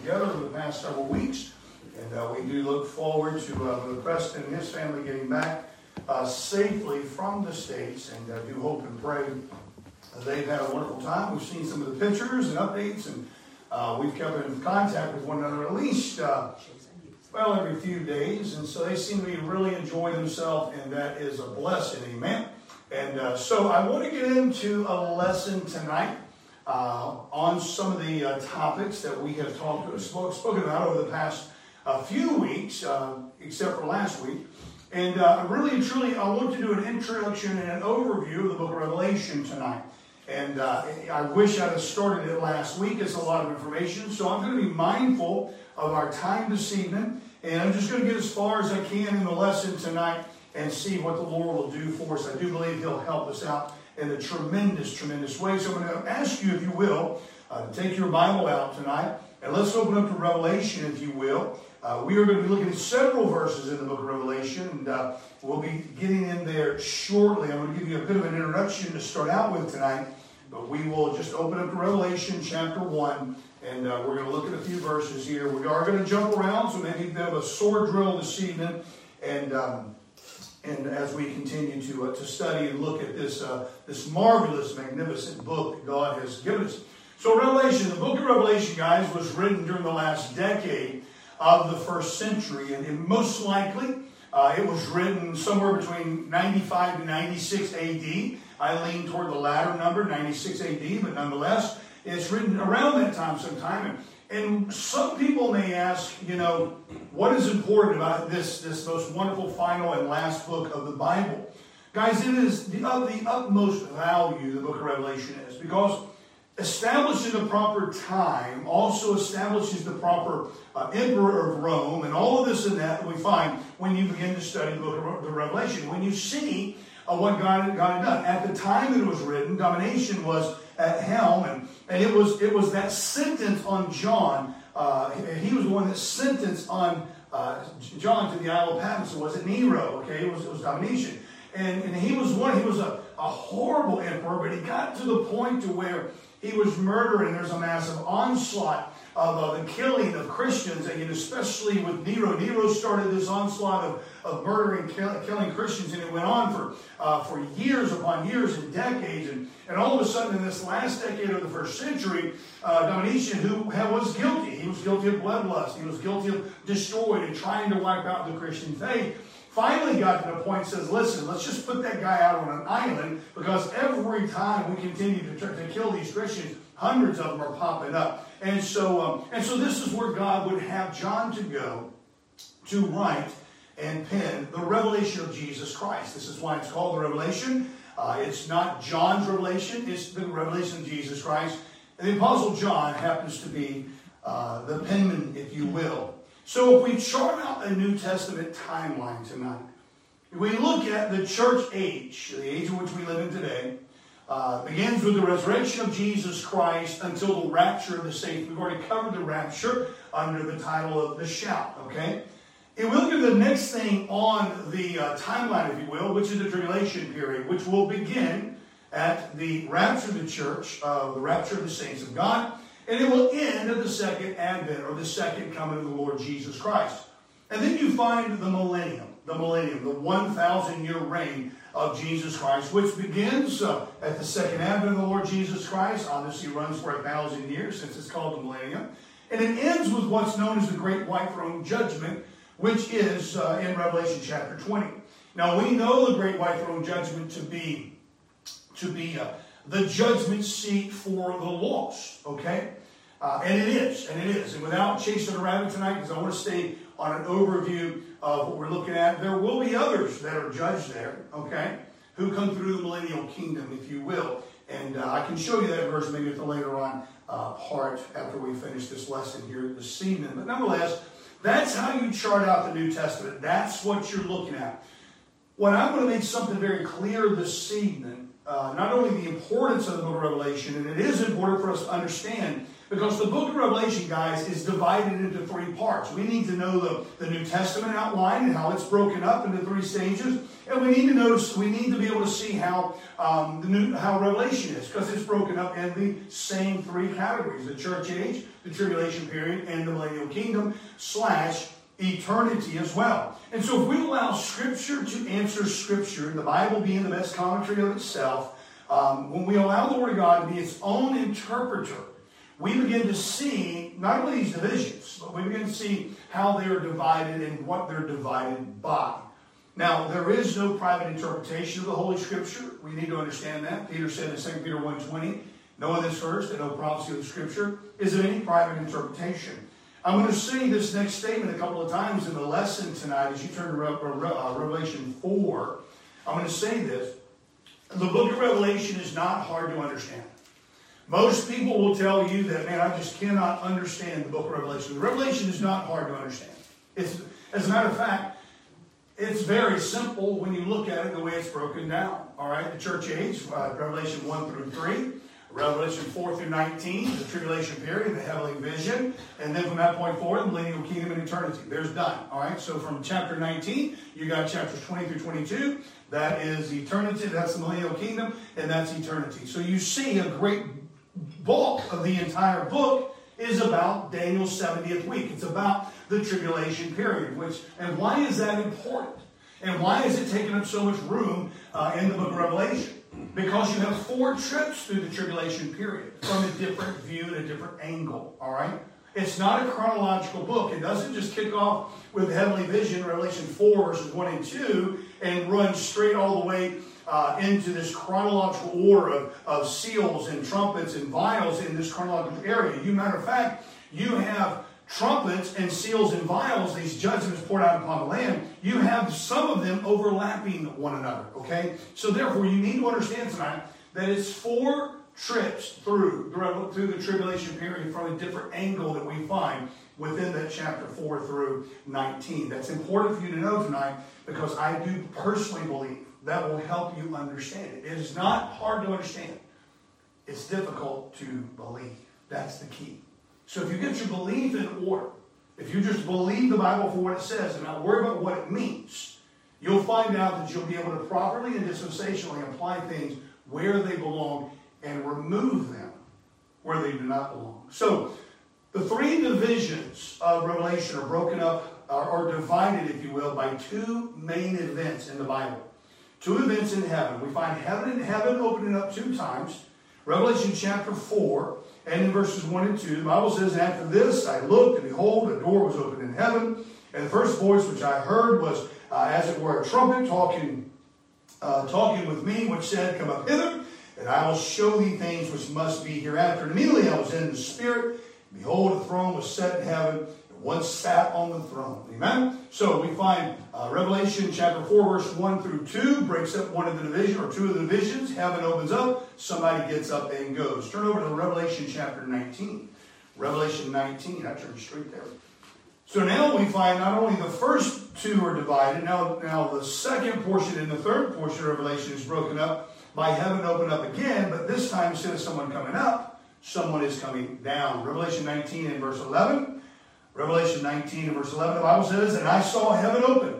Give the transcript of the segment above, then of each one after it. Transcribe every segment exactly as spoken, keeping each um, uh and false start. Together over the past several weeks, and uh, we do look forward to uh, the Preston and his family getting back uh, safely from the States, and uh, do hope and pray uh, they've had a wonderful time. We've seen some of the pictures and updates, and uh, we've kept in contact with one another at least uh, well every few days, and so they seem to be really enjoying themselves, and that is a blessing, amen. And uh, so I want to get into a lesson tonight. Uh, on some of the uh, topics that we have talked spoke, spoken about over the past uh, few weeks, uh, except for last week. And uh, really, truly, I want to do an introduction and an overview of the book of Revelation tonight. And uh, I wish I'd have started it last week. It's a lot of information. So I'm going to be mindful of our time this evening. And I'm just going to get as far as I can in the lesson tonight and see what the Lord will do for us. I do believe He'll help us out in a tremendous, tremendous way. So I'm going to ask you, if you will, uh, to take your Bible out tonight, and let's open up to Revelation, if you will. Uh, we are going to be looking at several verses in the book of Revelation, and uh, we'll be getting in there shortly. I'm going to give you a bit of an introduction to start out with tonight, but we will just open up to Revelation chapter one, and uh, we're going to look at a few verses here. We are going to jump around, so maybe a bit of a sword drill this evening, and um, And as we continue to, uh, to study and look at this, uh, this marvelous, magnificent book that God has given us. So Revelation, the book of Revelation, guys, was written during the last decade of the first century. And, and most likely, uh, it was written somewhere between ninety-five and ninety-six A D I lean toward the latter number, ninety-six A D, but nonetheless, it's written around that time sometime. And, And some people may ask, you know, what is important about this, this most wonderful final and last book of the Bible? Guys, it is the, of the utmost value, the book of Revelation is, because establishing the proper time also establishes the proper uh, emperor of Rome, and all of this and that we find when you begin to study the book of the Revelation. When you see uh, what God, God had done. At the time that it was written, domination was at helm, and, and it was it was that sentence on John. Uh, he was the one that sentenced on uh, John to the Isle of Patmos. It wasn't Nero, okay? It was, it was Domitian, and and he was one. He was a, a horrible emperor, but he got to the point to where he was murdering. There's a massive onslaught of uh, the killing of Christians, and especially with Nero. Nero started this onslaught of, of murdering, kill, killing Christians, and it went on for uh, for years upon years and decades. And, and all of a sudden, in this last decade of the first century, uh, Domitian, who was guilty, he was guilty of bloodlust, he was guilty of destroying and trying to wipe out the Christian faith, finally got to the point and says, listen, let's just put that guy out on an island, because every time we continue to, to kill these Christians, hundreds of them are popping up. And so, um, and so this is where God would have John to go to write and pen the revelation of Jesus Christ. This is why it's called the Revelation. Uh, it's not John's revelation. It's the revelation of Jesus Christ. And the Apostle John happens to be uh, the penman, if you will. So if we chart out a New Testament timeline tonight, if we look at the church age, the age in which we live in today, Uh, begins with the resurrection of Jesus Christ until the rapture of the saints. We've already covered the rapture under the title of the shout, okay? And we'll look at the next thing on the uh, timeline, if you will, which is the tribulation period, which will begin at the rapture of the church, uh, the rapture of the saints of God, and it will end at the second advent, or the second coming of the Lord Jesus Christ. And then you find the millennium, the millennium, the one thousand year reign of Jesus Christ, which begins uh, at the second advent of the Lord Jesus Christ. Obviously runs for a thousand years, since it's called the millennium. And it ends with what's known as the Great White Throne Judgment, which is uh, in Revelation chapter twenty. Now we know the Great White Throne Judgment to be, to be uh, the judgment seat for the lost, okay? Uh, and it is, and it is. And without chasing a rabbit tonight, because I want to stay on an overview of what we're looking at, there will be others that are judged there, okay, who come through the millennial kingdom, if you will. And uh, I can show you that verse maybe at the later on uh, part after we finish this lesson here this evening. But nonetheless, that's how you chart out the New Testament. That's what you're looking at. What I'm going to make something very clear this evening, uh, not only the importance of the book of Revelation, and it is important for us to understand Because the book of Revelation, guys, is divided into three parts. We need to know the, the New Testament outline and how it's broken up into three stages. And we need to notice, we need to be able to see how um, the new, how Revelation is, because it's broken up in the same three categories: the church age, the tribulation period, and the millennial kingdom slash eternity as well. And so if we allow Scripture to answer Scripture, and the Bible being the best commentary of itself, um, when we allow the Word of God to be its own interpreter, we begin to see not only these divisions, but we begin to see how they are divided and what they're divided by. Now, there is no private interpretation of the Holy Scripture. We need to understand that. Peter said in Second Peter one twenty, "Know this first, that no prophecy of the Scripture is of any private interpretation." I'm going to say this next statement a couple of times in the lesson tonight as you turn to Revelation four. I'm going to say this. The book of Revelation is not hard to understand. Most people will tell you that, man, I just cannot understand the book of Revelation. Revelation is not hard to understand. It's, as a matter of fact, it's very simple when you look at it the way it's broken down. All right, the church age, uh, Revelation one through three, Revelation four through nineteen, the tribulation period, the heavenly vision, and then from that point forward, the millennial kingdom and eternity. There's done. All right, so from chapter nineteen, you got chapters twenty through twenty-two. That is eternity, that's the millennial kingdom, and that's eternity. So you see a great bulk of the entire book is about Daniel's seventieth week. It's about the tribulation period. Which, and why is that important? And why is it taking up so much room uh, in the book of Revelation? Because you have four trips through the tribulation period from a different view and a different angle. All right? It's not a chronological book. It doesn't just kick off with the heavenly vision, Revelation four, verses one and two, and run straight all the way Uh, into this chronological order of, of seals and trumpets and vials in this chronological area. You, matter of fact, you have trumpets and seals and vials, these judgments poured out upon the land. You have some of them overlapping one another, okay? So therefore, you need to understand tonight that it's four trips through, through the tribulation period from a different angle that we find within that chapter four through nineteen. That's important for you to know tonight, because I do personally believe that will help you understand it. It is not hard to understand. It's difficult to believe. That's the key. So if you get your belief in order, if you just believe the Bible for what it says and not worry about what it means, you'll find out that you'll be able to properly and dispensationally apply things where they belong and remove them where they do not belong. So the three divisions of Revelation are broken up, or divided, if you will, by two main events in the Bible. Two events in heaven. We find heaven and heaven opening up two times. Revelation chapter four and in verses one and two. The Bible says, "After this I looked, and behold, a door was opened in heaven. And the first voice which I heard was, uh, as it were, a trumpet talking, uh, talking with me, which said, 'Come up hither, and I will show thee things which must be hereafter.' And immediately I was in the Spirit. And behold, a throne was set in heaven, and one sat on the throne." Amen? So we find uh, Revelation chapter four, verse one through two breaks up one of the division, or two of the divisions. Heaven opens up. Somebody gets up and goes. Turn over to Revelation chapter nineteen. Revelation nineteen. I turned straight there. So now we find not only the first two are divided, now, now the second portion and the third portion of Revelation is broken up by heaven opened up again, but this time instead of someone coming up, someone is coming down. Revelation nineteen and verse eleven. Revelation nineteen and verse eleven, the Bible says, "And I saw heaven opened.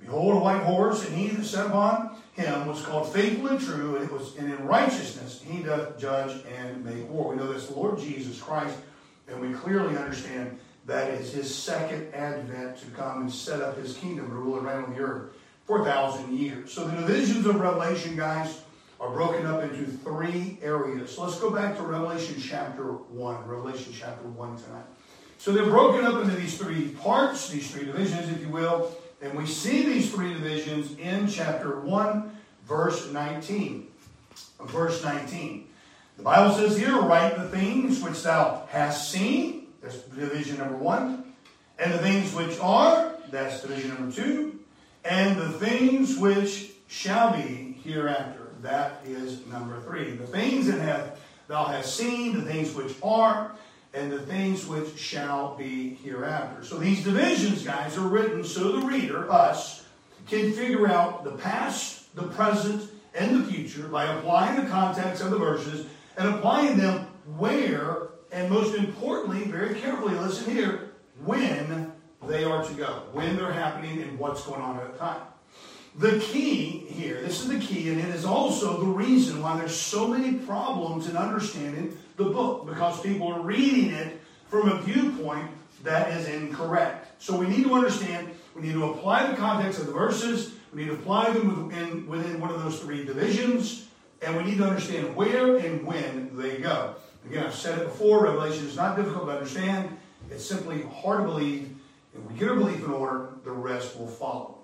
Behold, a white horse, and he that sat upon him was called Faithful and True, and it was and in righteousness he doth judge and make war." We know that's the Lord Jesus Christ, and we clearly understand that is his second advent to come and set up his kingdom to rule and reign on the earth for a thousand years. So the divisions of Revelation, guys, are broken up into three areas. Let's go back to Revelation chapter one. Revelation chapter one tonight. So they're broken up into these three parts, these three divisions, if you will. And we see these three divisions in chapter one, verse nineteen. Verse nineteen. The Bible says here, "Write the things which thou hast seen." That's division number one. "And the things which are." That's division number two. "And the things which shall be hereafter." That is number three. The things that have, thou hast seen, the things which are, and the things which shall be hereafter. So these divisions, guys, are written so the reader, us, can figure out the past, the present, and the future by applying the context of the verses and applying them where and most importantly, very carefully, listen here, when they are to go, when they're happening and what's going on at the time. The key here, this is the key, and it is also the reason why there's so many problems in understanding the book, because people are reading it from a viewpoint that is incorrect. So we need to understand, we need to apply the context of the verses, we need to apply them within, within one of those three divisions, and we need to understand where and when they go. Again, I've said it before, Revelation is not difficult to understand. It's simply hard to believe. If we get our belief in order, the rest will follow.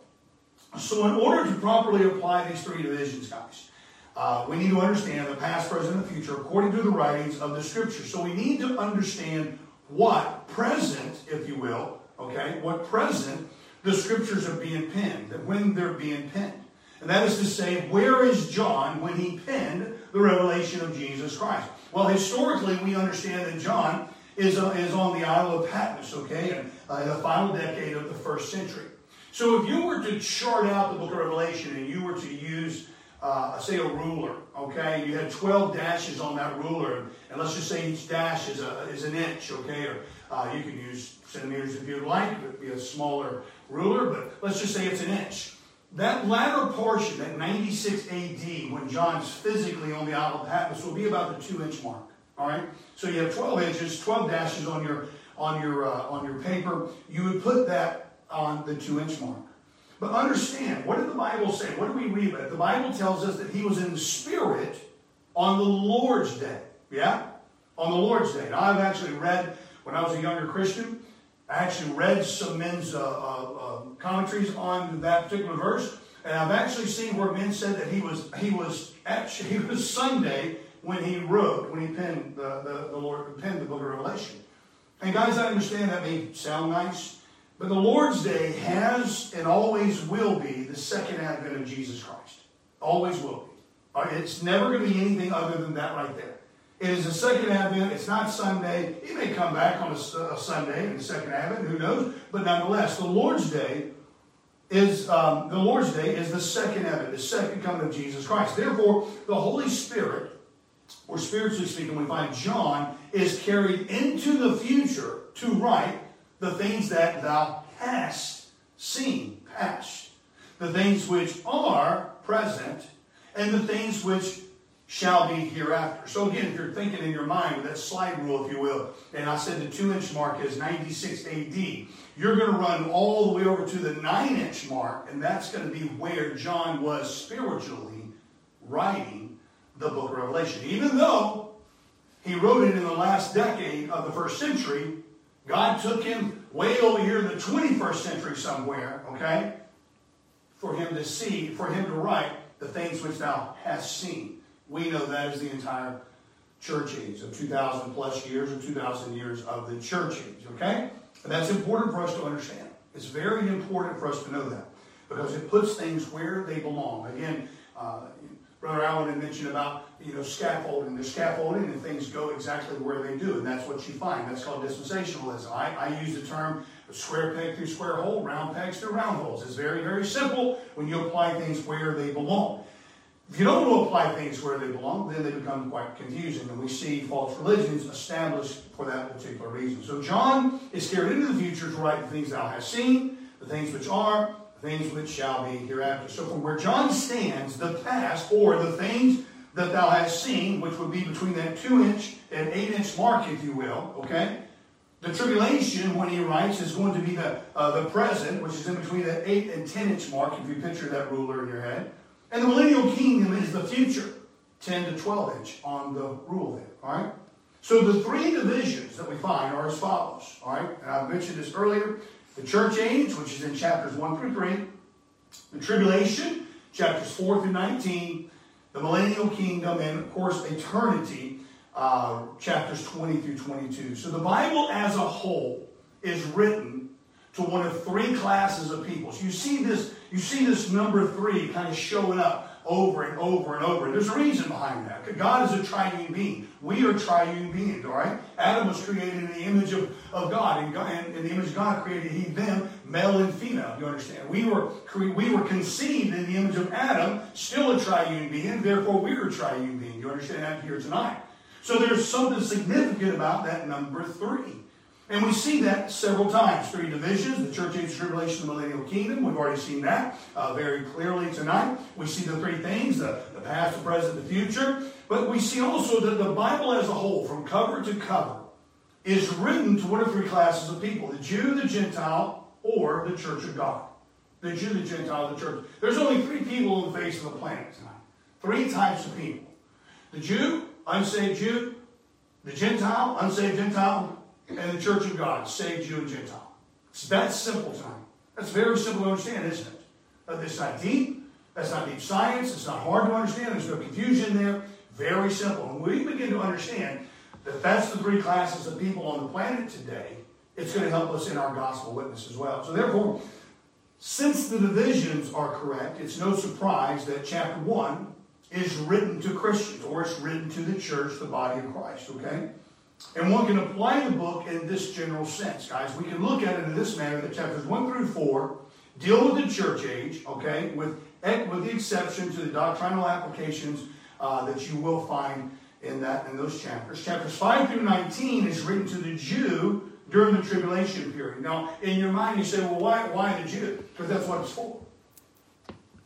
So in order to properly apply these three divisions, guys, uh, we need to understand the past, present, and the future according to the writings of the Scripture. So we need to understand what present, if you will, okay, what present the Scriptures are being penned, that when they're being penned. And that is to say, where is John when he penned the revelation of Jesus Christ? Well, historically, we understand that John is, uh, is on the Isle of Patmos, okay, in uh, the final decade of the first century. So if you were to chart out the book of Revelation and you were to use, uh, say, a ruler, okay, you had twelve dashes on that ruler, and let's just say each dash is, a, is an inch, okay, or uh, you can use centimeters if you'd like, it would be a smaller ruler, but let's just say it's an inch. That latter portion, that ninety-six A D, when John's physically on the Isle of Patmos, will be about the two-inch mark. All right, so you have twelve inches, twelve dashes on your on your uh, on your paper. You would put that on the two-inch mark. But understand, what did the Bible say? What do we read about it? The Bible tells us that he was in spirit on the Lord's day. Yeah, on the Lord's day. Now, I've actually read when I was a younger Christian. I actually read some men's uh, uh, uh, commentaries on that particular verse, and I've actually seen where men said that he was he was actually he was Sunday when he wrote when he penned the, the, the Lord penned the book of Revelation. And guys, I understand that may sound nice, but the Lord's Day has and always will be the second advent of Jesus Christ. Always will be. It's never going to be anything other than that right there. It is the second advent. It's not Sunday. He may come back on a, a Sunday in the second advent. Who knows? But nonetheless, the Lord's Day is um, the Lord's Day is the second advent, the second coming of Jesus Christ. Therefore, the Holy Spirit, or spiritually speaking, we find John is carried into the future to write the things that thou hast seen, past, the things which are present, and the things which shall be hereafter. So again, if you're thinking in your mind with that slide rule, if you will, and I said the two-inch mark is ninety-six A D, you're going to run all the way over to the nine-inch mark, and that's going to be where John was spiritually writing the book of Revelation. Even though he wrote it in the last decade of the first century, God took him way over here in the twenty-first century somewhere, okay, for him to see, for him to write the things which thou hast seen. We know that is the entire church age of two thousand plus years or two thousand years of the church age, okay? And that's important for us to understand. It's very important for us to know that because it puts things where they belong. Again, uh, Brother Allen had mentioned about, you know, scaffolding. There's scaffolding and things go exactly where they do, and that's what you find. That's called dispensationalism. I, I use the term square peg through square hole, round pegs through round holes. It's very, very simple when you apply things where they belong. If you don't want to apply things where they belong, then they become quite confusing. And we see false religions established for that particular reason. So John is carried into the future to write the things thou hast seen, the things which are, the things which shall be hereafter. So from where John stands, the past, or the things that thou hast seen, which would be between that two-inch and eight-inch mark, if you will, okay? The tribulation, when he writes, is going to be the, uh, the present, which is in between that eight and ten-inch mark, if you picture that ruler in your head. And the millennial kingdom is the future, ten to twelve inch on the rule there, all right? So the three divisions that we find are as follows, all right? And I mentioned this earlier. The church age, which is in chapters one through three. The tribulation, chapters four through nineteen. The millennial kingdom, and of course, eternity, uh, chapters twenty through twenty-two. So the Bible as a whole is written to one of three classes of people. So you see this You see this number three kind of showing up over and over and over. There's a reason behind that. God is a triune being. We are triune beings, all right? Adam was created in the image of, of God, and God, and in the image of God created he them, male and female, you understand? We were we were conceived in the image of Adam, still a triune being, therefore we are a triune being. You understand that here tonight? So there's something significant about that number three. And we see that several times. Three divisions, the church age, tribulation, the millennial kingdom. We've already seen that uh, very clearly tonight. We see the three things, the, the past, the present, the future. But we see also that the Bible as a whole, from cover to cover, is written to one of three classes of people. The Jew, the Gentile, or the church of God. The Jew, the Gentile, the church. There's only three people on the face of the planet tonight. Three types of people. The Jew, unsaved Jew. The Gentile, unsaved Gentile. And the church of God, saved Jew and Gentile. It's that simple tonight. That's very simple to understand, isn't it? It's not deep. That's not deep science. It's not hard to understand. There's no confusion there. Very simple. And we begin to understand that that's the three classes of people on the planet today. It's going to help us in our gospel witness as well. So therefore, since the divisions are correct, it's no surprise that chapter one is written to Christians, or it's written to the church, the body of Christ, okay? And one can apply the book in this general sense, guys. We can look at it in this manner, that chapters one through four deal with the church age, okay, with, with the exception to the doctrinal applications uh, that you will find in, that, in those chapters. Chapters five through nineteen is written to the Jew during the tribulation period. Now, in your mind, you say, well, why, why the Jew? Because that's what it's for.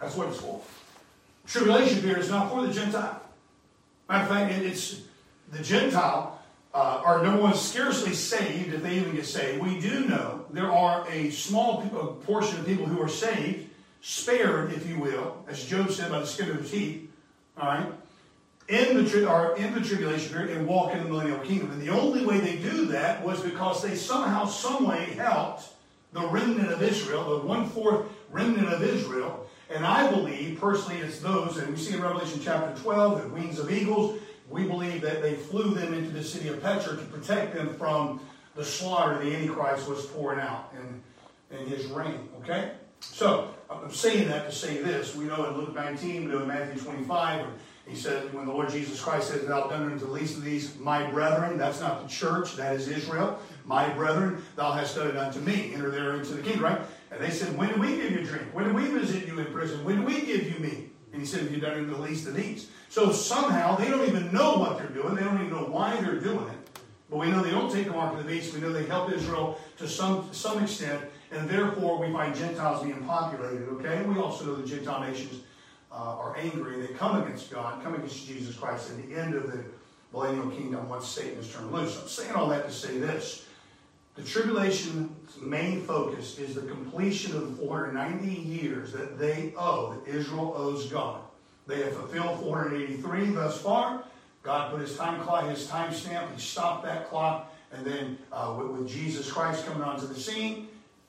That's what it's for. Tribulation period is not for the Gentile. Matter of fact, it, it's the Gentile... Uh, or no one's scarcely saved if they even get saved. We do know there are a small people, a portion of people who are saved, spared, if you will, as Job said, by the skin of his teeth, all right, in the, tri or in the tribulation period and walk in the millennial kingdom. And the only way they do that was because they somehow, someway helped the remnant of Israel, the one-fourth remnant of Israel. And I believe, personally, it's those, and we see in Revelation chapter twelve, the wings of eagles. We believe that they flew them into the city of Petra to protect them from the slaughter the Antichrist was pouring out in, in his reign. Okay? So, I'm saying that to say this. We know in Luke nineteen, we know in Matthew twenty-five, he said, when the Lord Jesus Christ says, thou done unto the least of these, my brethren, that's not the church, that is Israel, my brethren, thou hast done it unto me, enter there into the kingdom, right? And they said, when did we give you drink? When did we visit you in prison? When did we give you meat? And he said, have you done unto the least of these? So somehow, they don't even know what they're doing. They don't even know why they're doing it. But we know they don't take the mark of the beast. We know they help Israel to some, to some extent. And therefore, we find Gentiles being populated. Okay? And we also know the Gentile nations uh, are angry. They come against God, come against Jesus Christ at the end of the millennial kingdom once Satan is turned loose. I'm saying all that to say this. The tribulation's main focus is the completion of the four hundred ninety years that they owe, that Israel owes God. They have fulfilled four hundred eighty-three thus far. God put his time clock, his time stamp, he stopped that clock, and then uh, with, with Jesus Christ coming onto the scene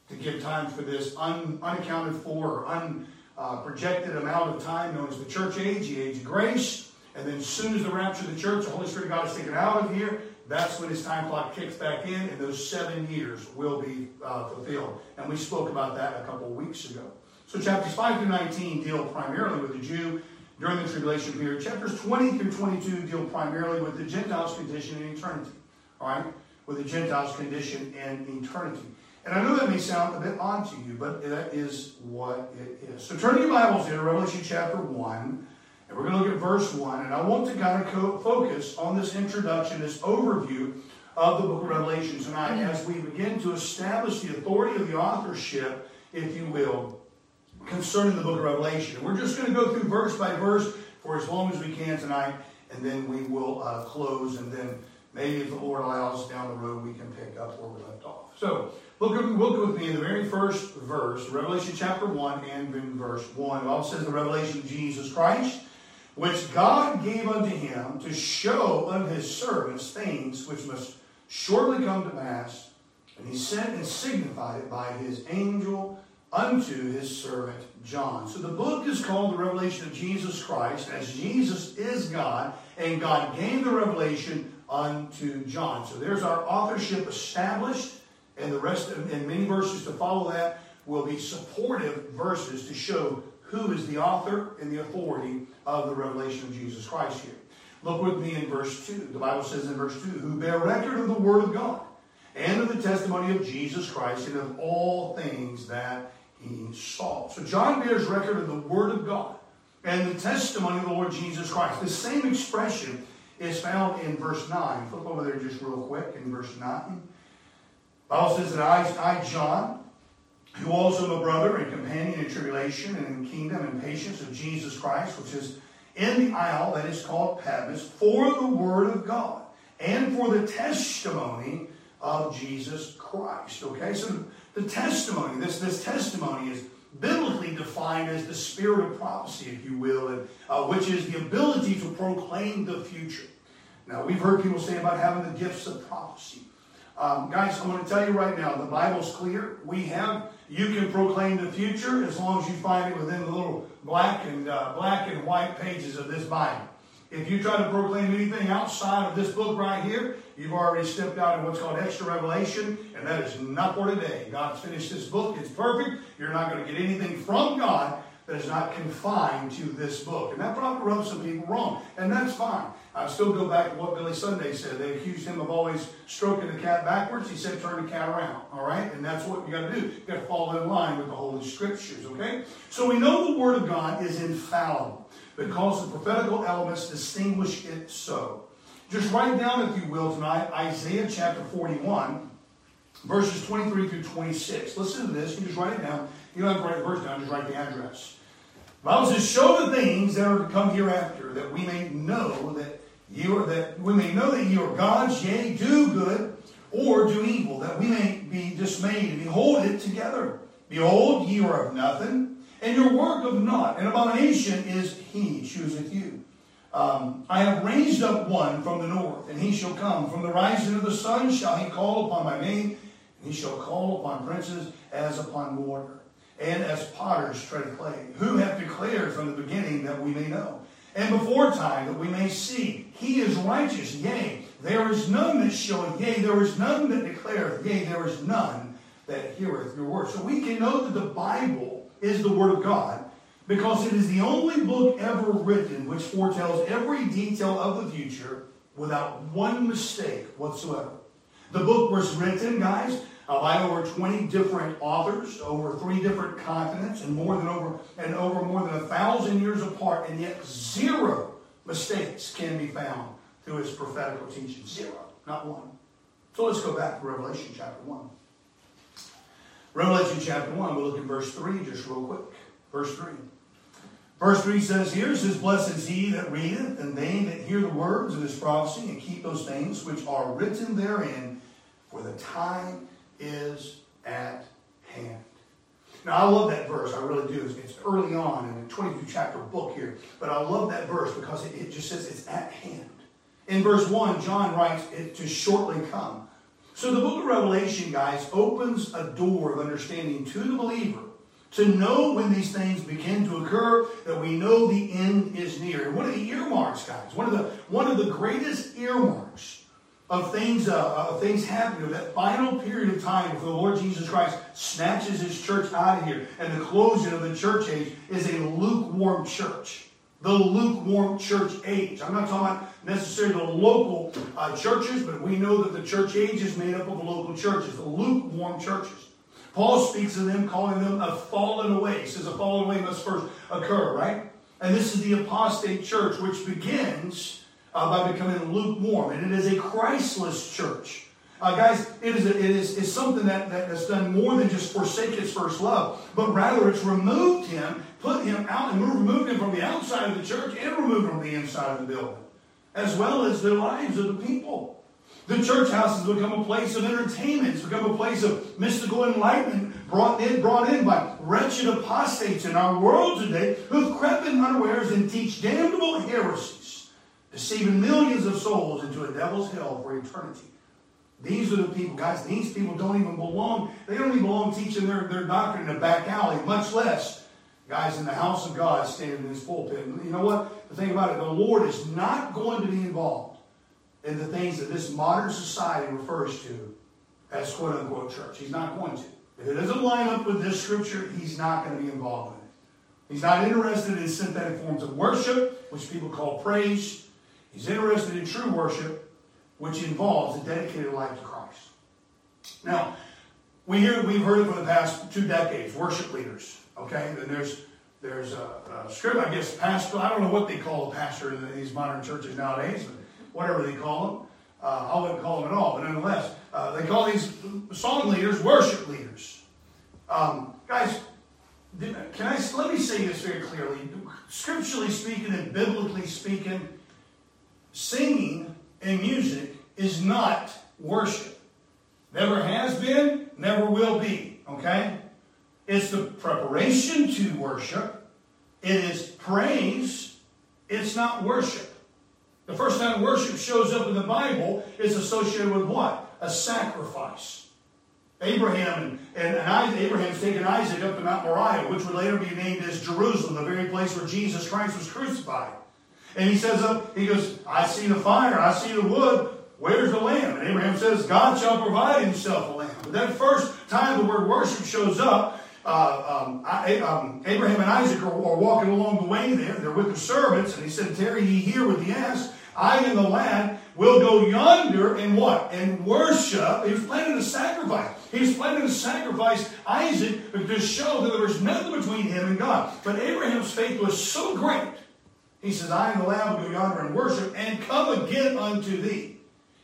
to give time for this un, unaccounted for, or unprojected uh, amount of time known as the church age, the age of grace, and then as soon as the rapture of the church, the Holy Spirit of God is taken out of here, that's when his time clock kicks back in, and those seven years will be uh, fulfilled. And we spoke about that a couple of weeks ago. So chapters five through nineteen deal primarily with the Jew during the tribulation period. Chapters twenty through twenty-two deal primarily with the Gentiles' condition in eternity. All right? With the Gentiles' condition in eternity. And I know that may sound a bit odd to you, but that is what it is. So turn your Bibles to Revelation chapter one, and we're going to look at verse one. And I want to kind of co focus on this introduction, this overview of the book of Revelation tonight, mm-hmm. as we begin to establish the authority of the authorship, if you will, concerning the book of Revelation. And we're just going to go through verse by verse for as long as we can tonight, and then we will uh, close, and then maybe if the Lord allows down the road, we can pick up where we left off. So, look, look with me in the very first verse, Revelation chapter one and then verse one. It also says the revelation of Jesus Christ, which God gave unto him to show unto his servants things which must shortly come to pass, and he sent and signified it by his angel unto his servant John. So the book is called the Revelation of Jesus Christ, as Jesus is God, and God gave the revelation unto John. So there's our authorship established, and the rest of, and many verses to follow that will be supportive verses to show who is the author and the authority of the revelation of Jesus Christ here. Look with me in verse two. The Bible says in verse two, who bear record of the word of God, and of the testimony of Jesus Christ, and of all things that he saw. So John bears record of the word of God and the testimony of the Lord Jesus Christ. The same expression is found in verse nine. Flip over there just real quick in verse nine. Paul says that I, I, John, who also am a brother and companion in tribulation and in the kingdom and patience of Jesus Christ, which is in the isle that is called Patmos, for the word of God and for the testimony of Jesus Christ. Okay, so the testimony, this, this testimony is biblically defined as the spirit of prophecy, if you will, and, uh, which is the ability to proclaim the future. Now, we've heard people say about having the gifts of prophecy. Um, guys, I'm going to tell you right now, the Bible's clear. We have, you can proclaim the future as long as you find it within the little black and uh, black and white pages of this Bible. If you try to proclaim anything outside of this book right here, you've already stepped out in what's called extra revelation, and that is not for today. God's finished this book. It's perfect. You're not going to get anything from God that is not confined to this book. And that probably rubbed some people wrong, and that's fine. I still go back to what Billy Sunday said. They accused him of always stroking the cat backwards. He said, turn the cat around, all right? And that's what you got to do. You've got to follow in line with the Holy Scriptures, okay? So we know the Word of God is infallible, because the prophetical elements distinguish it so. Just write down, if you will, tonight, Isaiah chapter forty-one, verses twenty-three through twenty-six. Listen to this. You just write it down. You don't have to write the verse down. Just write the address. The Bible says, "Show the things that are to come hereafter, that we may know that you are that we may know that you are gods. Yea, do good or do evil, that we may be dismayed. And behold it together. Behold, ye are of nothing, and your work of naught. An abomination is he chooseth you. Um, I have raised up one from the north, and he shall come. From the rising of the sun shall he call upon my name, and he shall call upon princes as upon water, and as potters tread clay, who have declared from the beginning that we may know, and before time that we may see. He is righteous, yea, there is none that showeth, yea, there is none that declareth, yea, there is none that heareth your word." So we can know that the Bible is the Word of God, because it is the only book ever written which foretells every detail of the future without one mistake whatsoever. The book was written, guys, by over twenty different authors, over three different continents, and more than over and over more than a thousand years apart, and yet zero mistakes can be found through his prophetical teaching. Zero, not one. So let's go back to Revelation chapter one. Revelation chapter one, we'll look at verse three just real quick. Verse three. Verse three says, "Here says, Blessed is he that readeth, and they that hear the words of this prophecy, and keep those things which are written therein, for the time is at hand." Now, I love that verse. I really do. It's early on in the twenty-two chapter book here. But I love that verse because it, it just says it's at hand. In verse one, John writes, "It to shortly come." So the book of Revelation, guys, opens a door of understanding to the believer to know when these things begin to occur, that we know the end is near. And one of the earmarks, guys, one of the, one of the greatest earmarks of things, uh, of things happening, of that final period of time before the Lord Jesus Christ snatches his church out of here, and the closing of the church age is a lukewarm church. The lukewarm church age. I'm not talking about necessarily the local uh, churches, but we know that the church age is made up of local churches, the lukewarm churches. Paul speaks of them, calling them a fallen away. He says a fallen away must first occur, right? And this is the apostate church, which begins Uh, by becoming lukewarm. And it is a Christless church. Uh, guys, it is a, it is it's something that, that has done more than just forsake its first love, but rather it's removed him, put him out, and removed him from the outside of the church and removed him from the inside of the building, as well as the lives of the people. The church house has become a place of entertainment. It's become a place of mystical enlightenment brought in, brought in by wretched apostates in our world today who've crept in unawares and teach damnable heresies, deceiving millions of souls into a devil's hell for eternity. These are the people, guys. These people don't even belong. They don't even belong teaching their, their doctrine in a back alley, much less guys in the house of God standing in his pulpit. And you know what? The thing about it, the Lord is not going to be involved in the things that this modern society refers to as quote-unquote church. He's not going to. If it doesn't line up with this scripture, he's not going to be involved in it. He's not interested in synthetic forms of worship, which people call praise. He's interested in true worship, which involves a dedicated life to Christ. Now, we hear, we've heard it for the past two decades, worship leaders, okay? And there's, there's a, a script, I guess, pastor, I don't know what they call a pastor in these modern churches nowadays, but whatever they call them. Uh, I wouldn't call them at all, but nonetheless, uh, they call these song leaders worship leaders. Um, guys, can I let me say this very clearly. Scripturally speaking and biblically speaking, singing and music is not worship. Never has been, never will be. Okay? It's the preparation to worship. It is praise. It's not worship. The first time worship shows up in the Bible is associated with what? A sacrifice. Abraham and, and Isaac, Abraham's taken Isaac up to Mount Moriah, which would later be named as Jerusalem, the very place where Jesus Christ was crucified. And he says, uh, he goes, I see the fire, I see the wood, where's the lamb? And Abraham says, God shall provide himself a lamb. But that first time the word worship shows up, uh, um, I, um, Abraham and Isaac are, are walking along the way there. They're with the servants. And he said, tarry ye here with the ass. I and the lad will go yonder and what? And worship. He was planning a sacrifice. He was planning to sacrifice Isaac to show that there was nothing between him and God. But Abraham's faith was so great. He says, I and the Lamb will go yonder and worship and come again unto thee.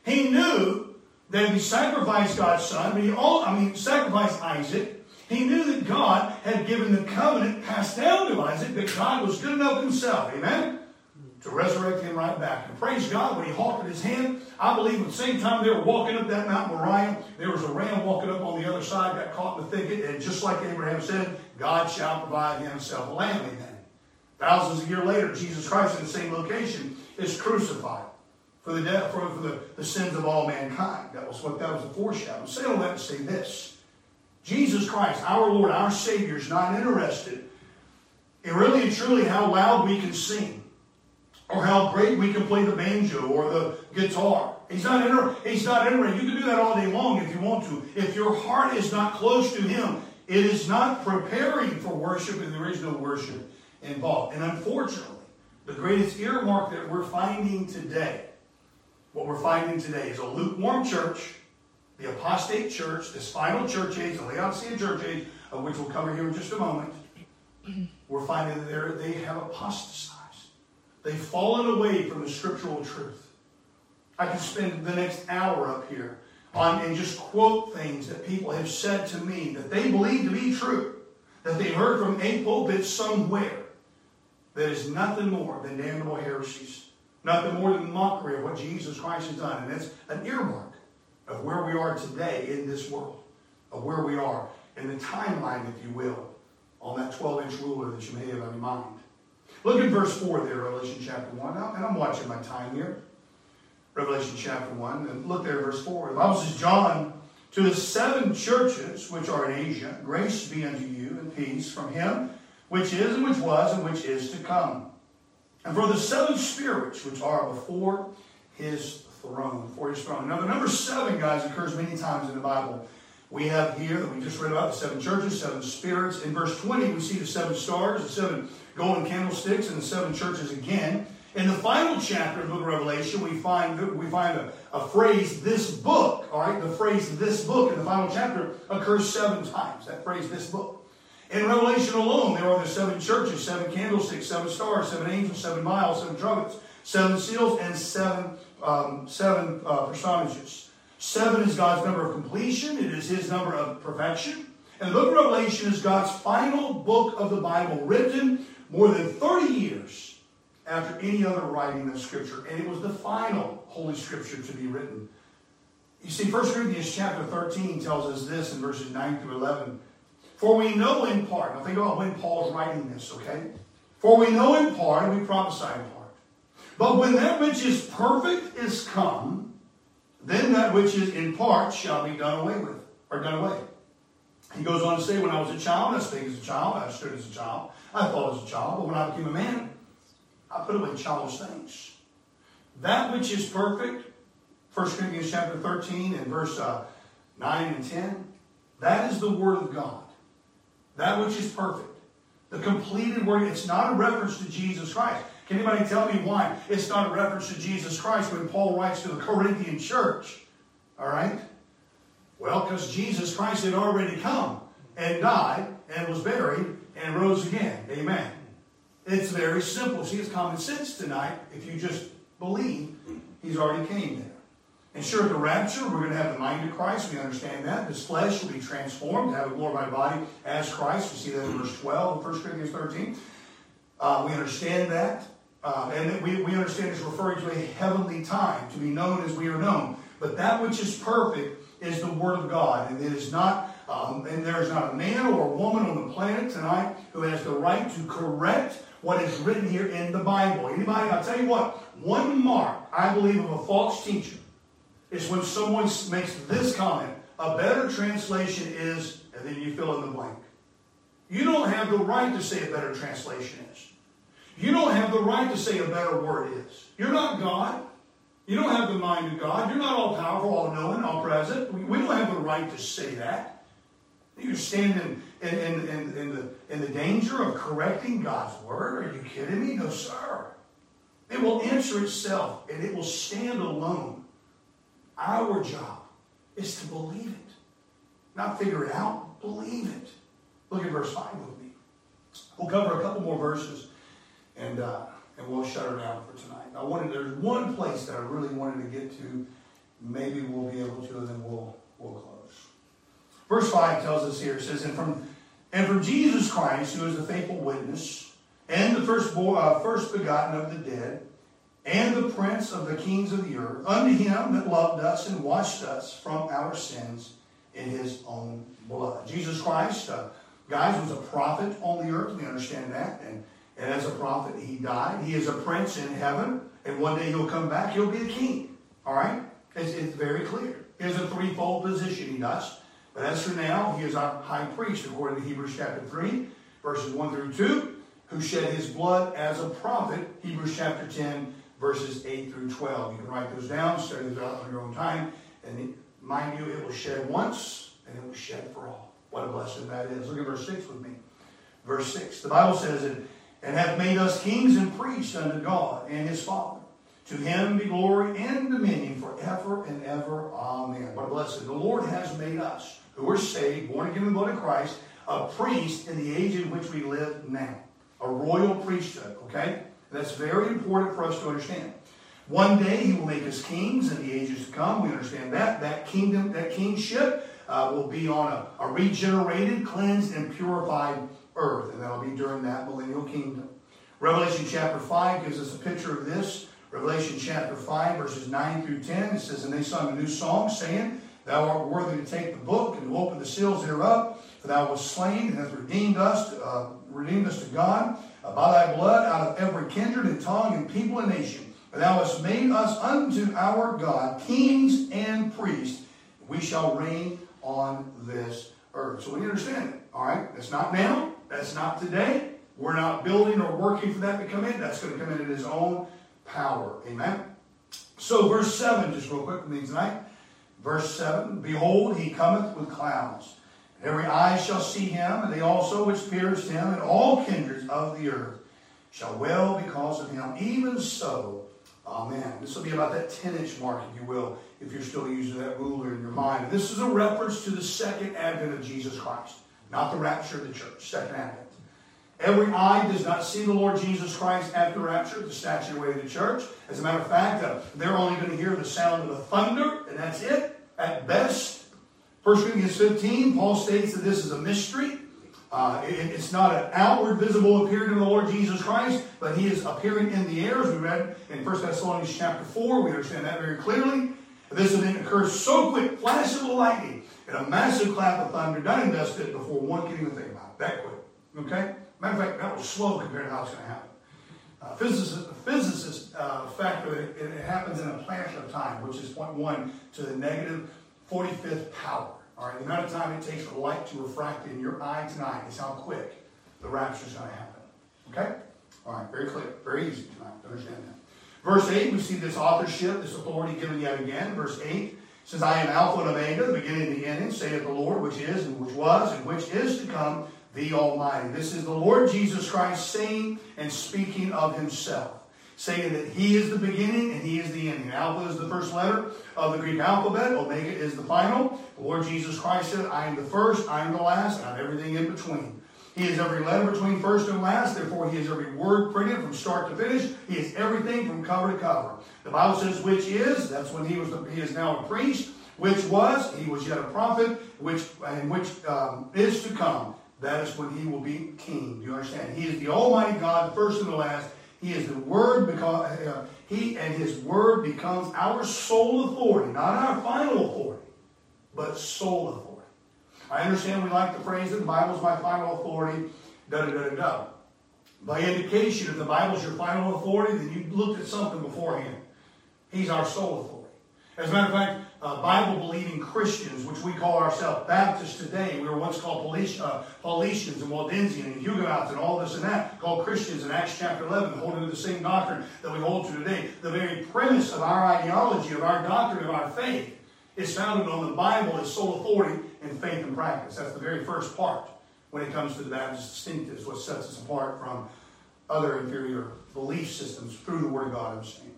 He knew that if he sacrificed God's son, but he all, I mean, sacrificed Isaac, he knew that God had given the covenant passed down to Isaac that God was good enough himself, amen, to resurrect him right back. And praise God, when he halted his hand, I believe at the same time they were walking up that Mount Moriah, there was a ram walking up on the other side, got caught in the thicket, and just like Abraham said, God shall provide himself a lamb, amen. Thousands of years later, Jesus Christ in the same location is crucified for the death, for, for the, the sins of all mankind. That was what that was a foreshadow. Say all that to say this. Jesus Christ, our Lord, our Savior, is not interested in really and truly how loud we can sing or how great we can play the banjo or the guitar. He's not interested. He's not interested. You can do that all day long if you want to. If your heart is not close to him, it is not preparing for worship if there is no worship involved. And unfortunately, the greatest earmark that we're finding today, what we're finding today is a lukewarm church, the apostate church, this final church age, the Laodicean church age, of which we'll cover here in just a moment. We're finding that they have apostatized. They've fallen away from the scriptural truth. I could spend the next hour up here on and just quote things that people have said to me that they believe to be true, that they heard from a pulpit somewhere, that is nothing more than damnable heresies, nothing more than mockery of what Jesus Christ has done. And that's an earmark of where we are today in this world, of where we are in the timeline, if you will, on that twelve-inch ruler that you may have in mind. Look at verse four there, Revelation chapter one. And I'm watching my time here. Revelation chapter one. And look there, verse four. The Bible says, John, to the seven churches which are in Asia, grace be unto you and peace from him which is and which was and which is to come. And for the seven spirits which are before his throne. Before his throne. Now the number seven, guys, occurs many times in the Bible. We have here, that we just read about the seven churches, seven spirits. In verse twenty, we see the seven stars, the seven golden candlesticks, and the seven churches again. In the final chapter of the book of Revelation, we find, we find a, a phrase, this book. All right, the phrase, this book, in the final chapter occurs seven times. That phrase, this book. In Revelation alone, there are the seven churches, seven candlesticks, seven stars, seven angels, seven vials, seven trumpets, seven seals, and seven um, seven uh, personages. Seven is God's number of completion. It is his number of perfection. And the book of Revelation is God's final book of the Bible, written more than thirty years after any other writing of Scripture. And it was the final Holy Scripture to be written. You see, First Corinthians chapter thirteen tells us this in verses nine through eleven. For we know in part. Now think about when Paul's writing this, okay? For we know in part, and we prophesy in part. But when that which is perfect is come, then that which is in part shall be done away with, or done away. He goes on to say, when I was a child, I spake as a child, I stood as a child, I thought as a child, but when I became a man, I put away childish things. That which is perfect, First Corinthians chapter thirteen and verse uh, nine and ten, that is the word of God. That which is perfect. The completed word. It's not a reference to Jesus Christ. Can anybody tell me why it's not a reference to Jesus Christ when Paul writes to the Corinthian church? All right? Well, because Jesus Christ had already come and died and was buried and rose again. Amen. It's very simple. See, it's common sense tonight if you just believe. He's already came there. And sure, at the rapture, we're going to have the mind of Christ. We understand that. This flesh will be transformed to have a glorified body as Christ. We see that in verse twelve of First Corinthians thirteen. Uh, we understand that. Uh, and we, we understand it's referring to a heavenly time, to be known as we are known. But that which is perfect is the Word of God. And it is not, um, and there is not a man or a woman on the planet tonight who has the right to correct what is written here in the Bible. Anybody, I'll tell you what, one mark, I believe, of a false teacher is when someone makes this comment, a better translation is, and then you fill in the blank. You don't have the right to say a better translation is. You don't have the right to say a better word is. You're not God. You don't have the mind of God. You're not all-powerful, all-knowing, all-present. We don't have the right to say that. You stand in, in, in, in, in, the, in the danger of correcting God's word? Are you kidding me? No, sir. It will answer itself, and it will stand alone. Our job is to believe it. Not figure it out. Believe it. Look at verse five with me. We'll cover a couple more verses, and uh, and we'll shut her down for tonight. I wanted there's one place that I really wanted to get to. Maybe we'll be able to, and then we'll we'll close. Verse five tells us here. It says, "And from and from Jesus Christ, who is the faithful witness, and the first born, uh, first begotten of the dead, and the prince of the kings of the earth, unto him that loved us and washed us from our sins in his own blood." Jesus Christ, uh, guys, was a prophet on the earth. We understand that. And, and as a prophet, he died. He is a prince in heaven. And one day he'll come back. He'll be a king. All right? It's, it's very clear. He has a threefold position, he does. But as for now, he is our high priest, according to Hebrews chapter three, verses one through two, who shed his blood as a prophet, Hebrews chapter ten, verses eight through twelve. You can write those down, study those out on your own time. And mind you, it was shed once, and it was shed for all. What a blessing that is. Look at verse six with me. Verse six. The Bible says, And, and hath made us kings and priests unto God and his Father. To him be glory and dominion forever and ever. Amen. What a blessing. The Lord has made us, who are saved, born again in the blood of Christ, a priest in the age in which we live now. A royal priesthood, okay? That's very important for us to understand. One day he will make us kings in the ages to come. We understand that. That kingdom, that kingship uh, will be on a, a regenerated, cleansed, and purified earth. And that will be during that millennial kingdom. Revelation chapter five gives us a picture of this. Revelation chapter five, verses nine through ten. It says, And they sung a new song, saying, Thou art worthy to take the book and to open the seals thereof. For thou wast slain and hast redeemed us, uh, redeemed us to God uh, by thy blood out of every kindred and tongue and people and nation. For thou hast made us unto our God kings and priests. We shall reign on this earth. So we understand it. All right? That's not now. That's not today. We're not building or working for that to come in. That's going to come in in his own power. Amen? So verse seven, just real quick for me tonight. Verse seven, Behold, he cometh with clouds. And every eye shall see him, and they also which pierced him, and all kindreds of the earth shall wail because of him. Even so, amen. This will be about that ten-inch mark, if you will, if you're still using that ruler in your mind. This is a reference to the second advent of Jesus Christ, not the rapture of the church, second advent. Every eye does not see the Lord Jesus Christ at the rapture, the snatching away of the church. As a matter of fact, uh, they're only going to hear the sound of the thunder, and that's it, at best. First Corinthians fifteen, Paul states that this is a mystery. Uh, it, it's not an outward visible appearing of the Lord Jesus Christ, but he is appearing in the air, as we read in First Thessalonians chapter four. We understand that very clearly. This event occurs so quick, flash of the lightning, and a massive clap of thunder, done and dusted before one can even think about it. That quick, okay? Matter of fact, that was slow compared to how it's going to happen. Uh, physicists physicists uh, factor that it, it happens in a planet of time, which is zero point one to the negative forty-fifth power. All right, the amount of time it takes for light to refract in your eye tonight is how quick the rapture is going to happen. Okay? All right, very clear, very easy tonight to understand that. Verse eight, we see this authorship, this authority given yet again. Verse eight says, I am Alpha and Omega, the beginning and the ending, saith the Lord, which is and which was and which is to come, the Almighty. This is the Lord Jesus Christ saying and speaking of himself, saying that he is the beginning and he is the ending. Alpha is the first letter of the Greek alphabet. Omega is the final. The Lord Jesus Christ said, I am the first, I am the last, and I am everything in between. He is every letter between first and last. Therefore, he is every word printed from start to finish. He is everything from cover to cover. The Bible says, which is, that's when he was, the, he is now a priest, which was, he was yet a prophet, which, and which um, is to come. That is when he will be king. Do you understand? He is the Almighty God, the first and the last. He is the Word, because uh, he and his Word becomes our sole authority, not our final authority, but sole authority. I understand we like the phrase that the Bible is my final authority, da-da-da-da-da. By indication, if the Bible is your final authority, then you looked at something beforehand. He's our sole authority. As a matter of fact, uh, Bible-believing Christians, which we call ourselves Baptists today, we were once called Paulicians and Waldensian and Huguenots and all this and that, called Christians in Acts chapter eleven, holding to the same doctrine that we hold to today. The very premise of our ideology, of our doctrine, of our faith, is founded on the Bible as sole authority in faith and practice. That's the very first part when it comes to the Baptist distinctives, what sets us apart from other inferior belief systems through the Word of God, I'm saying.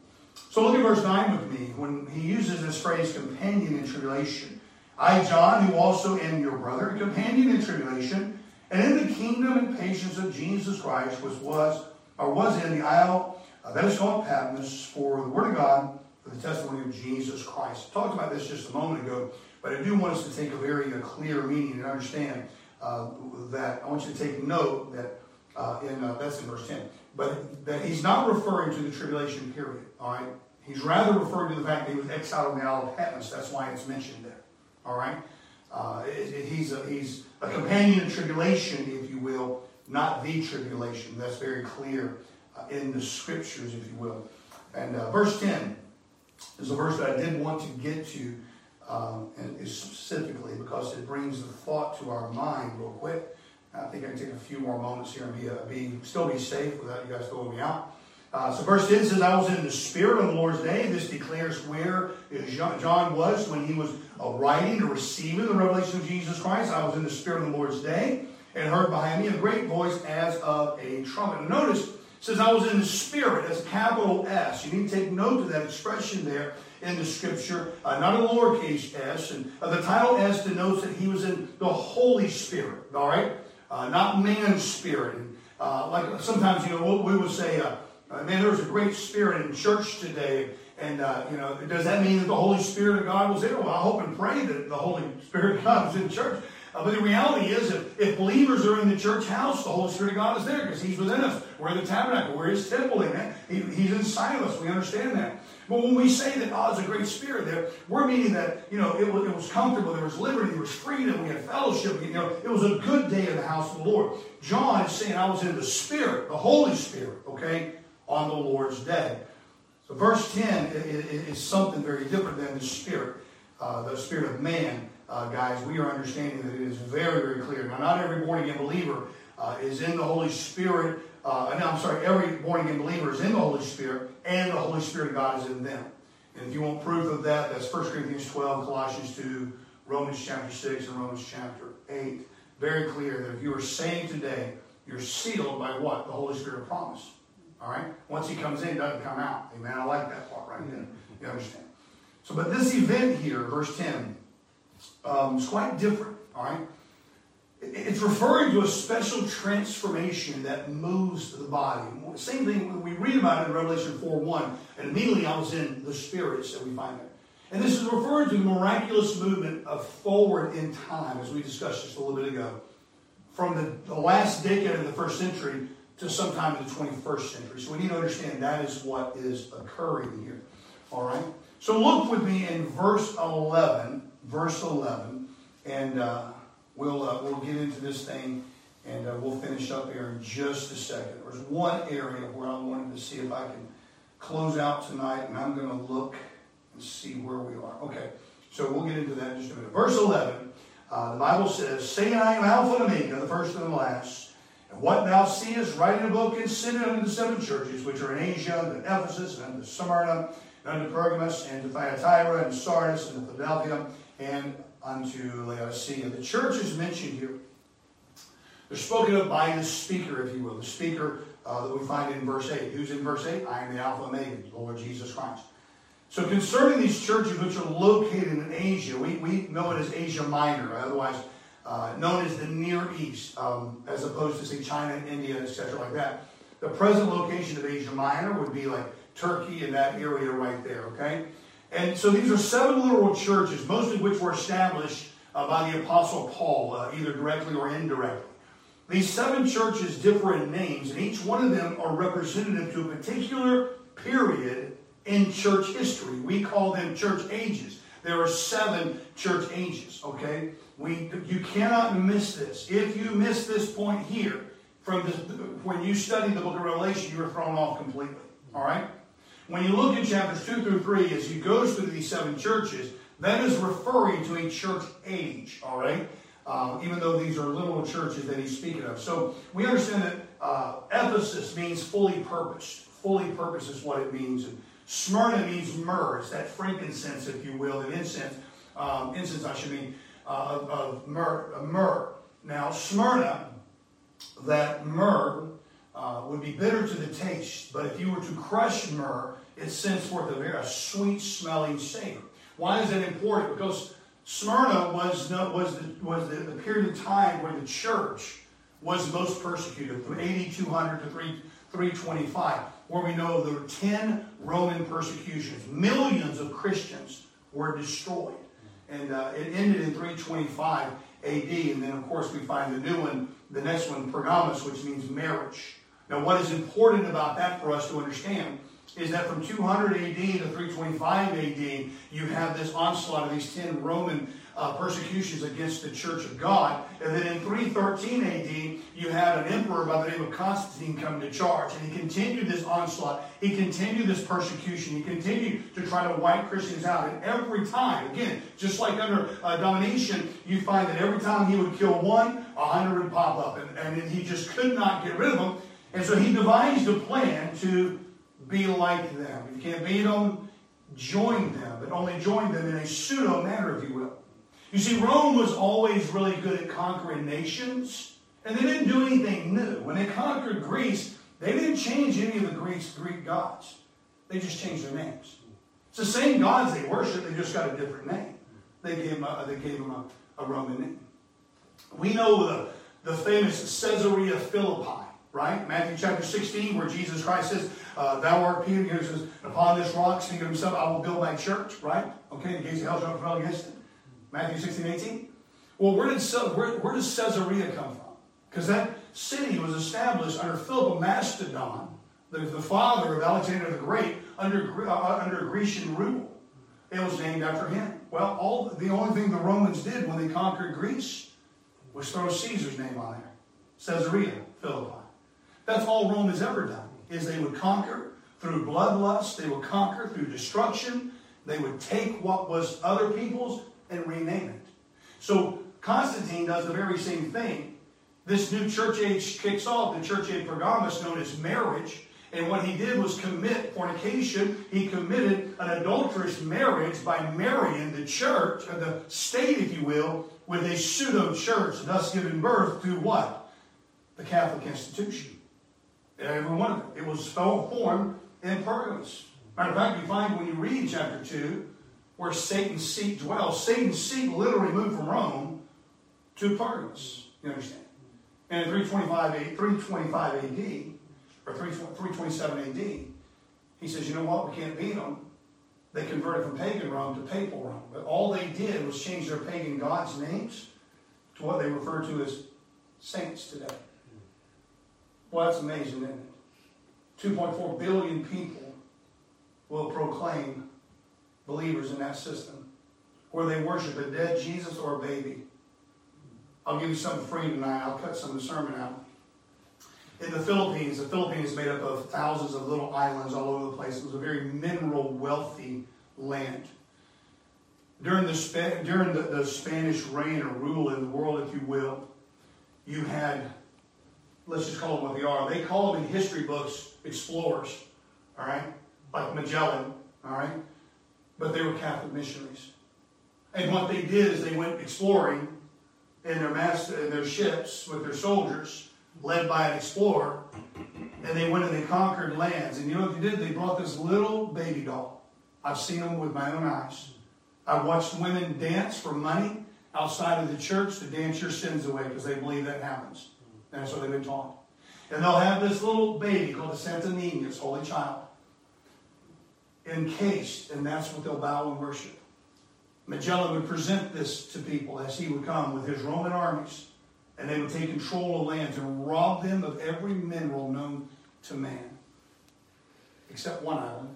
So look at verse nine with me when he uses this phrase, companion in tribulation. I, John, who also am your brother, companion in tribulation, and in the kingdom and patience of Jesus Christ, which was, or was in the Isle uh, that is called Patmos, for the Word of God, for the testimony of Jesus Christ. I talked about this just a moment ago, but I do want us to take a very a clear meaning and understand uh, that. I want you to take note that, uh, in, uh, that's in verse ten, but that he's not referring to the tribulation period, all right? He's rather referring to the fact that he was exiled in the Isle of Patmos. That's why it's mentioned there, all right? Uh, it, it, he's, a, he's a companion in tribulation, if you will, not the tribulation. That's very clear uh, in the Scriptures, if you will. And uh, verse ten is a verse that I did want to get to, Um, and specifically because it brings the thought to our mind real quick. I think I can take a few more moments here and be, uh, be still be safe without you guys throwing me out. Uh, so verse ten says, I was in the Spirit on the Lord's day. This declares where John was when he was uh, writing or receiving the revelation of Jesus Christ. I was in the Spirit on the Lord's day and heard behind me a great voice as of a trumpet. And notice, it says, I was in the Spirit. That's capital S. You need to take note of that expression there in the Scripture, uh, not a lowercase s, and uh, the title S denotes that he was in the Holy Spirit, all right? Uh, not man's spirit. And, uh, like sometimes, you know, we would say, uh, man, there was a great spirit in church today, and, uh, you know, does that mean that the Holy Spirit of God was there? Well, I hope and pray that the Holy Spirit of God was in church. Uh, but the reality is, if, if believers are in the church house, the Holy Spirit of God is there because he's within us. We're in the tabernacle. We're his temple. Amen. He, he's inside of us. We understand that. But when we say that, oh, there's a great spirit there, we're meaning that, you know, it was, it was comfortable. There was liberty. There was freedom. We had fellowship. You know, it was a good day in the house of the Lord. John is saying, I was in the Spirit, the Holy Spirit, okay, on the Lord's day. So verse ten is something very different than the Spirit, uh, the Spirit of man. Uh, guys, we are understanding that it is very, very clear. Now, not every born-again believer uh, is in the Holy Spirit. Uh, no, I'm sorry, every born-again believer is in the Holy Spirit, and the Holy Spirit of God is in them. And if you want proof of that, that's First Corinthians twelve, Colossians two, Romans chapter six, and Romans chapter eight. Very clear that if you are saved today, you're sealed by what? The Holy Spirit of promise. All right? Once he comes in, he doesn't come out. Amen? I like that part right there. You understand? So, but this event here, verse ten, Um, it's quite different, all right? It's referring to a special transformation that moves the body. Same thing when we read about it in Revelation four one, and immediately I was in the spirits that we find there. And this is referring to the miraculous movement of forward in time, as we discussed just a little bit ago, from the, the last decade of the first century to sometime in the twenty-first century. So we need to understand that is what is occurring here, all right? So look with me in verse eleven. Verse eleven, and uh, we'll uh, we'll get into this thing, and uh, we'll finish up here in just a second. There's one area where I wanted to see if I can close out tonight, and I'm going to look and see where we are. Okay, so we'll get into that in just a minute. Verse eleven, uh, the Bible says, saying, I am Alpha and Omega, the first and the last. And what thou seest, write in a book, and send it unto the seven churches, which are in Asia, unto Ephesus, and unto Smyrna, and unto Pergamos, and to Thyatira, and Sardis, and to Philadelphia, and unto Laodicea. The church is mentioned here. They're spoken of by the speaker, if you will. The speaker uh, that we find in verse eight. Who's in verse eight? I am the Alpha and Omega, the Lord Jesus Christ. So concerning these churches which are located in Asia, we, we know it as Asia Minor. Otherwise, uh, known as the Near East, um, as opposed to, say, China and India, et cetera, like that. The present location of Asia Minor would be like Turkey and that area right there, okay? And so these are seven literal churches, most of which were established uh, by the Apostle Paul, uh, either directly or indirectly. These seven churches differ in names, and each one of them are representative to a particular period in church history. We call them church ages. There are seven church ages, okay? We, you cannot miss this. If you miss this point here, from this, when you study the book of Revelation, you are thrown off completely, all right? When you look at chapters two through three, as he goes through these seven churches, that is referring to a church age, all right? Uh, even though these are literal churches that he's speaking of. So we understand that uh, Ephesus means fully purposed. Fully purposed is what it means. And Smyrna means myrrh. It's that frankincense, if you will, and incense. Um, incense, I should mean, uh, of, of myrrh, uh, myrrh. Now, Smyrna, that myrrh uh, would be bitter to the taste, but if you were to crush myrrh, it sends forth a, a sweet-smelling savor. Why is that important? Because Smyrna was, no, was, the, was the, the period of time where the church was most persecuted, from A D two hundred to three twenty-five, where we know there were ten Roman persecutions. Millions of Christians were destroyed. And uh, it ended in three twenty-five A D, and then, of course, we find the new one, the next one, Pergamos, which means marriage. Now, what is important about that for us to understand is that from two hundred A D to three twenty-five A D, you have this onslaught of these ten Roman uh, persecutions against the Church of God. And then in three thirteen A D, you had an emperor by the name of Constantine come to charge. And he continued this onslaught. He continued this persecution. He continued to try to wipe Christians out. And every time, again, just like under uh, Domitian, you find that every time he would kill one, a hundred would pop up. And, and he just could not get rid of them. And so he devised a plan to be like them. If you can't beat them, join them, but only join them in a pseudo manner, if you will. You see, Rome was always really good at conquering nations, and they didn't do anything new. When they conquered Greece, they didn't change any of the Greeks, Greek gods. They just changed their names. It's the same gods they worship, they just got a different name. They gave them a, they gave them a, a Roman name. We know the, the famous Caesarea Philippi, right? Matthew chapter sixteen, where Jesus Christ says, uh, thou art Peter, here says, upon this rock, speaking of himself, I will build my church, right? Okay, in case the hell shall prevail against it. Matthew sixteen, eighteen. Well, where, did, where, where does Caesarea come from? Because that city was established under Philip of Macedon, the, the father of Alexander the Great, under, uh, under Grecian rule. It was named after him. Well, all the only thing the Romans did when they conquered Greece was throw Caesar's name on there. Caesarea Philippi. That's all Rome has ever done, is they would conquer through bloodlust, they would conquer through destruction, they would take what was other people's and rename it. So Constantine does the very same thing. This new church age kicks off, the church age Pergamos, known as marriage, and what he did was commit fornication. He committed an adulterous marriage by marrying the church, or the state, if you will, with a pseudo-church, thus giving birth to what? The Catholic institution. Every one of them. It was formed in Pergamos. Matter of fact, you find when you read chapter two, where Satan's seat dwells, Satan's seat literally moved from Rome to Pergamos. You understand? And in three twenty-five A D, or three twenty-seven A D, he says, you know what? We can't beat them. They converted from pagan Rome to papal Rome. But all they did was change their pagan gods' names to what they refer to as saints today. Well, that's amazing, isn't it? two point four billion people will proclaim believers in that system where they worship a dead Jesus or a baby. I'll give you something free tonight. I'll cut some of the sermon out. In the Philippines, the Philippines is made up of thousands of little islands all over the place. It was a very mineral wealthy land. During the, Sp- during the, the Spanish reign or rule in the world, if you will, you had... let's just call them what they are. They call them in history books explorers, all right? Like Magellan, all right? But they were Catholic missionaries. And what they did is they went exploring in their, master, in their ships with their soldiers, led by an explorer, and they went and they conquered lands. And you know what they did? They brought this little baby doll. I've seen them with my own eyes. I watched women dance for money. outside of the church to dance your sins away, because they believe that happens. And that's what they've been taught. And they'll have this little baby called the Santo Niño, this holy child, encased, and that's what they'll bow and worship. Magellan would present this to people as he would come with his Roman armies, and they would take control of lands and rob them of every mineral known to man, except one island,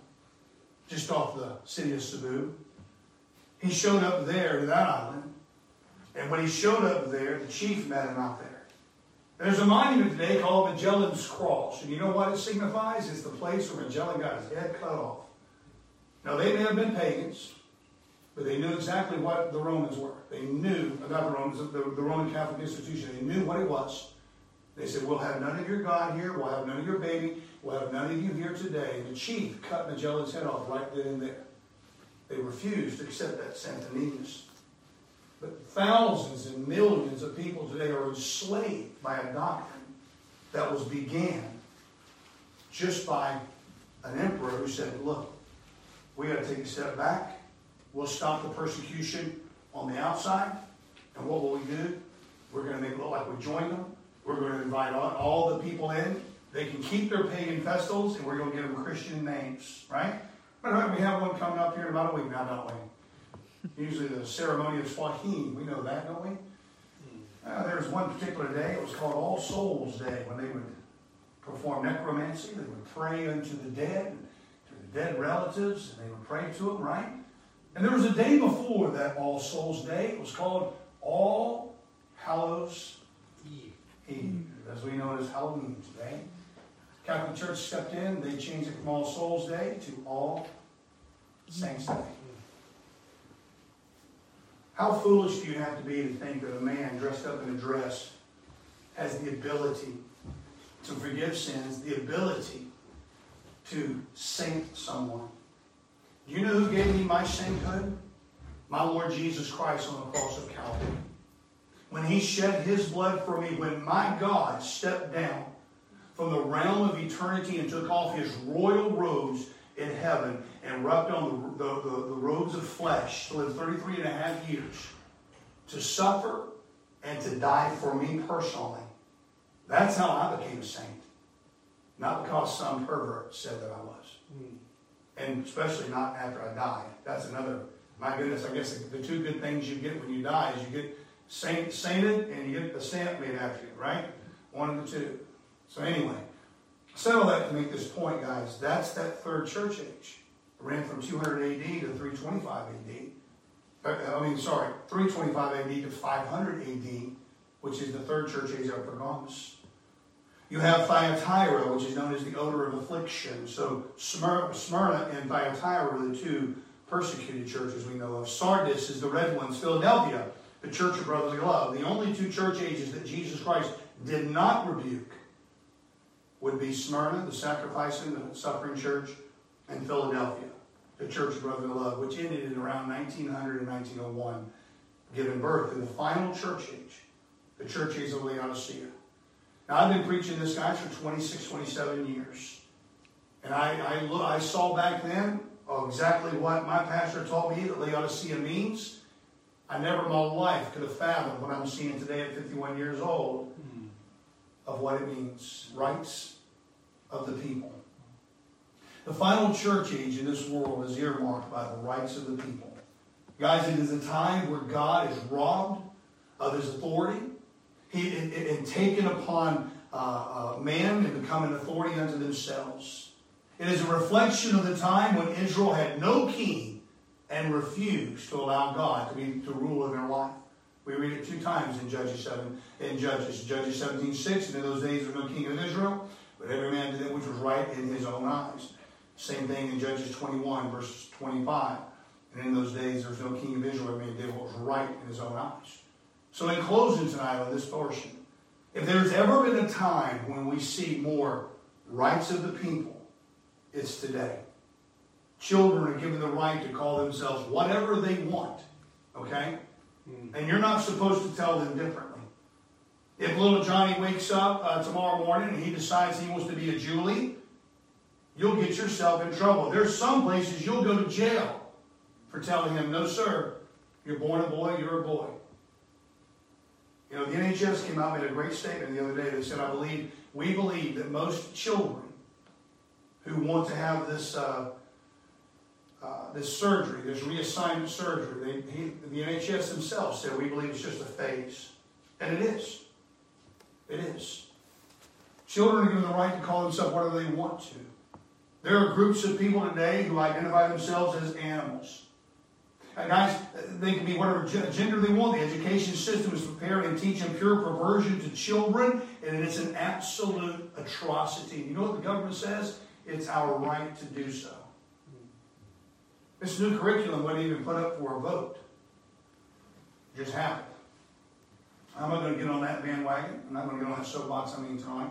just off the city of Cebu. He showed up there to that island, and when he showed up there, the chief met him out there. There's a monument today called Magellan's Cross, and you know what it signifies? It's the place where Magellan got his head cut off. Now, they may have been pagans, but they knew exactly what the Romans were. They knew about the Romans, the, the Roman Catholic institution. They knew what it was. They said, we'll have none of your God here. We'll have none of your baby. We'll have none of you here today. And the chief cut Magellan's head off right then and there. They refused to accept that Santinianus. But thousands and millions of people today are enslaved by a doctrine that was began just by an emperor who said, look, we got to take a step back. We'll stop the persecution on the outside. And what will we do? We're going to make it look like we joined them. We're going to invite all, all the people in. They can keep their pagan festivals, and we're going to give them Christian names, right? Matter of fact, we have one coming up here in about a week now, don't we? Usually the ceremony of Swaheen, we know that, don't we? Uh, there was one particular day, it was called All Souls' Day, when they would perform necromancy. They would pray unto the dead, to the dead relatives, and they would pray to them, right? And there was a day before that All Souls' Day, it was called All Hallows' Eve, Eve as we know it as Halloween today. Catholic Church stepped in, they changed it from All Souls' Day to All Saints' Day. How foolish do you have to be to think that a man dressed up in a dress has the ability to forgive sins, the ability to saint someone? Do you know who gave me my sainthood? My Lord Jesus Christ on the cross of Calvary. When he shed his blood for me, when my God stepped down from the realm of eternity and took off his royal robes in heaven and rubbed on the, the, the, the robes of flesh to live thirty-three and a half years to suffer and to die for me personally. That's how I became a saint. Not because some pervert said that I was. Mm. And especially not after I died. That's another, my goodness, I guess the two good things you get when you die is you get saint, sainted and you get the stamp made after you, right? One of the two. So anyway, I said all that to make this point, guys. That's that third church age. It ran from two hundred A D to three twenty-five A D. I mean, sorry, three twenty-five A D to five hundred A D, which is the third church age of Pergamos. You have Thyatira, which is known as the odor of affliction. So Smyrna and Thyatira were the two persecuted churches we know of. Sardis is the red ones. Philadelphia, the church of brotherly love. The only two church ages that Jesus Christ did not rebuke would be Smyrna, the sacrificing, the suffering church, and Philadelphia, the church of brotherly love, which ended in around nineteen hundred and nineteen oh one, giving birth to the final church age, the church age of Laodicea. Now, I've been preaching this, guys, for twenty-six, twenty-seven years. And I, I, look, I saw back then oh, exactly what my pastor taught me that Laodicea means. I never in my life could have fathomed what I'm seeing today at fifty-one years old of what it means. Rights of the people. The final church age in this world is earmarked by the rights of the people. Guys, it is a time where God is robbed of his authority he, and, and taken upon uh, uh, man and become an authority unto themselves. It is a reflection of the time when Israel had no king and refused to allow God to be to rule in their life. We read it two times in Judges seven, in Judges, Judges seventeen six, and in those days there was no king in Israel, but every man did that which was right in his own eyes. Same thing in Judges twenty-one, verse twenty-five. And in those days there was no king of Israel, every man did what was right in his own eyes. So in closing tonight on this portion, if there's ever been a time when we see more rights of the people, it's today. Children are given the right to call themselves whatever they want, okay? And you're not supposed to tell them differently. If little Johnny wakes up uh, tomorrow morning and he decides he wants to be a Julie, you'll get yourself in trouble. There's some places you'll go to jail for telling him, no, sir, you're born a boy, you're a boy. You know, the N H S came out and made a great statement the other day. They said, I believe, we believe that most children who want to have this uh, uh, this surgery, this reassignment surgery, they, he, the N H S themselves said, we believe it's just a phase. And it is. It is. Children are given the right to call themselves whatever they want to. There are groups of people today who identify themselves as animals. And guys, they can be whatever gender they want. The education system is prepared and teaching pure perversion to children, and it's an absolute atrocity. You know what the government says? It's our right to do so. This new curriculum wasn't even put up for a vote. It just happened. I'm not going to get on that bandwagon. I'm not going to get on that soapbox any time.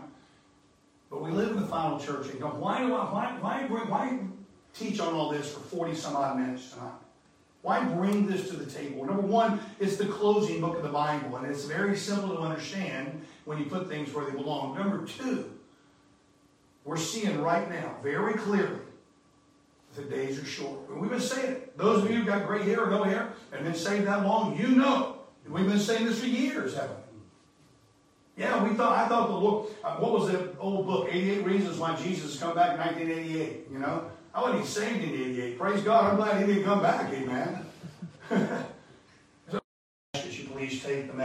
But we live in the final church. And go, why do I? Why? Why, bring, why teach on all this for forty some odd minutes tonight? Why bring this to the table? Number one, it's the closing book of the Bible, and it's very simple to understand when you put things where they belong. Number two, we're seeing right now very clearly that the days are short. And we've been saying it. Those of you who've got gray hair or no hair and been saved that long, you know. We've been saying this for years, haven't we? Yeah, we thought. I thought the Lord. What was that old book? eighty-eight Reasons Why Jesus Come Back in nineteen eighty-eight. You know. I wasn't even saved in eighty-eight. Praise God. I'm glad he didn't come back. Amen. So, should you please take the message?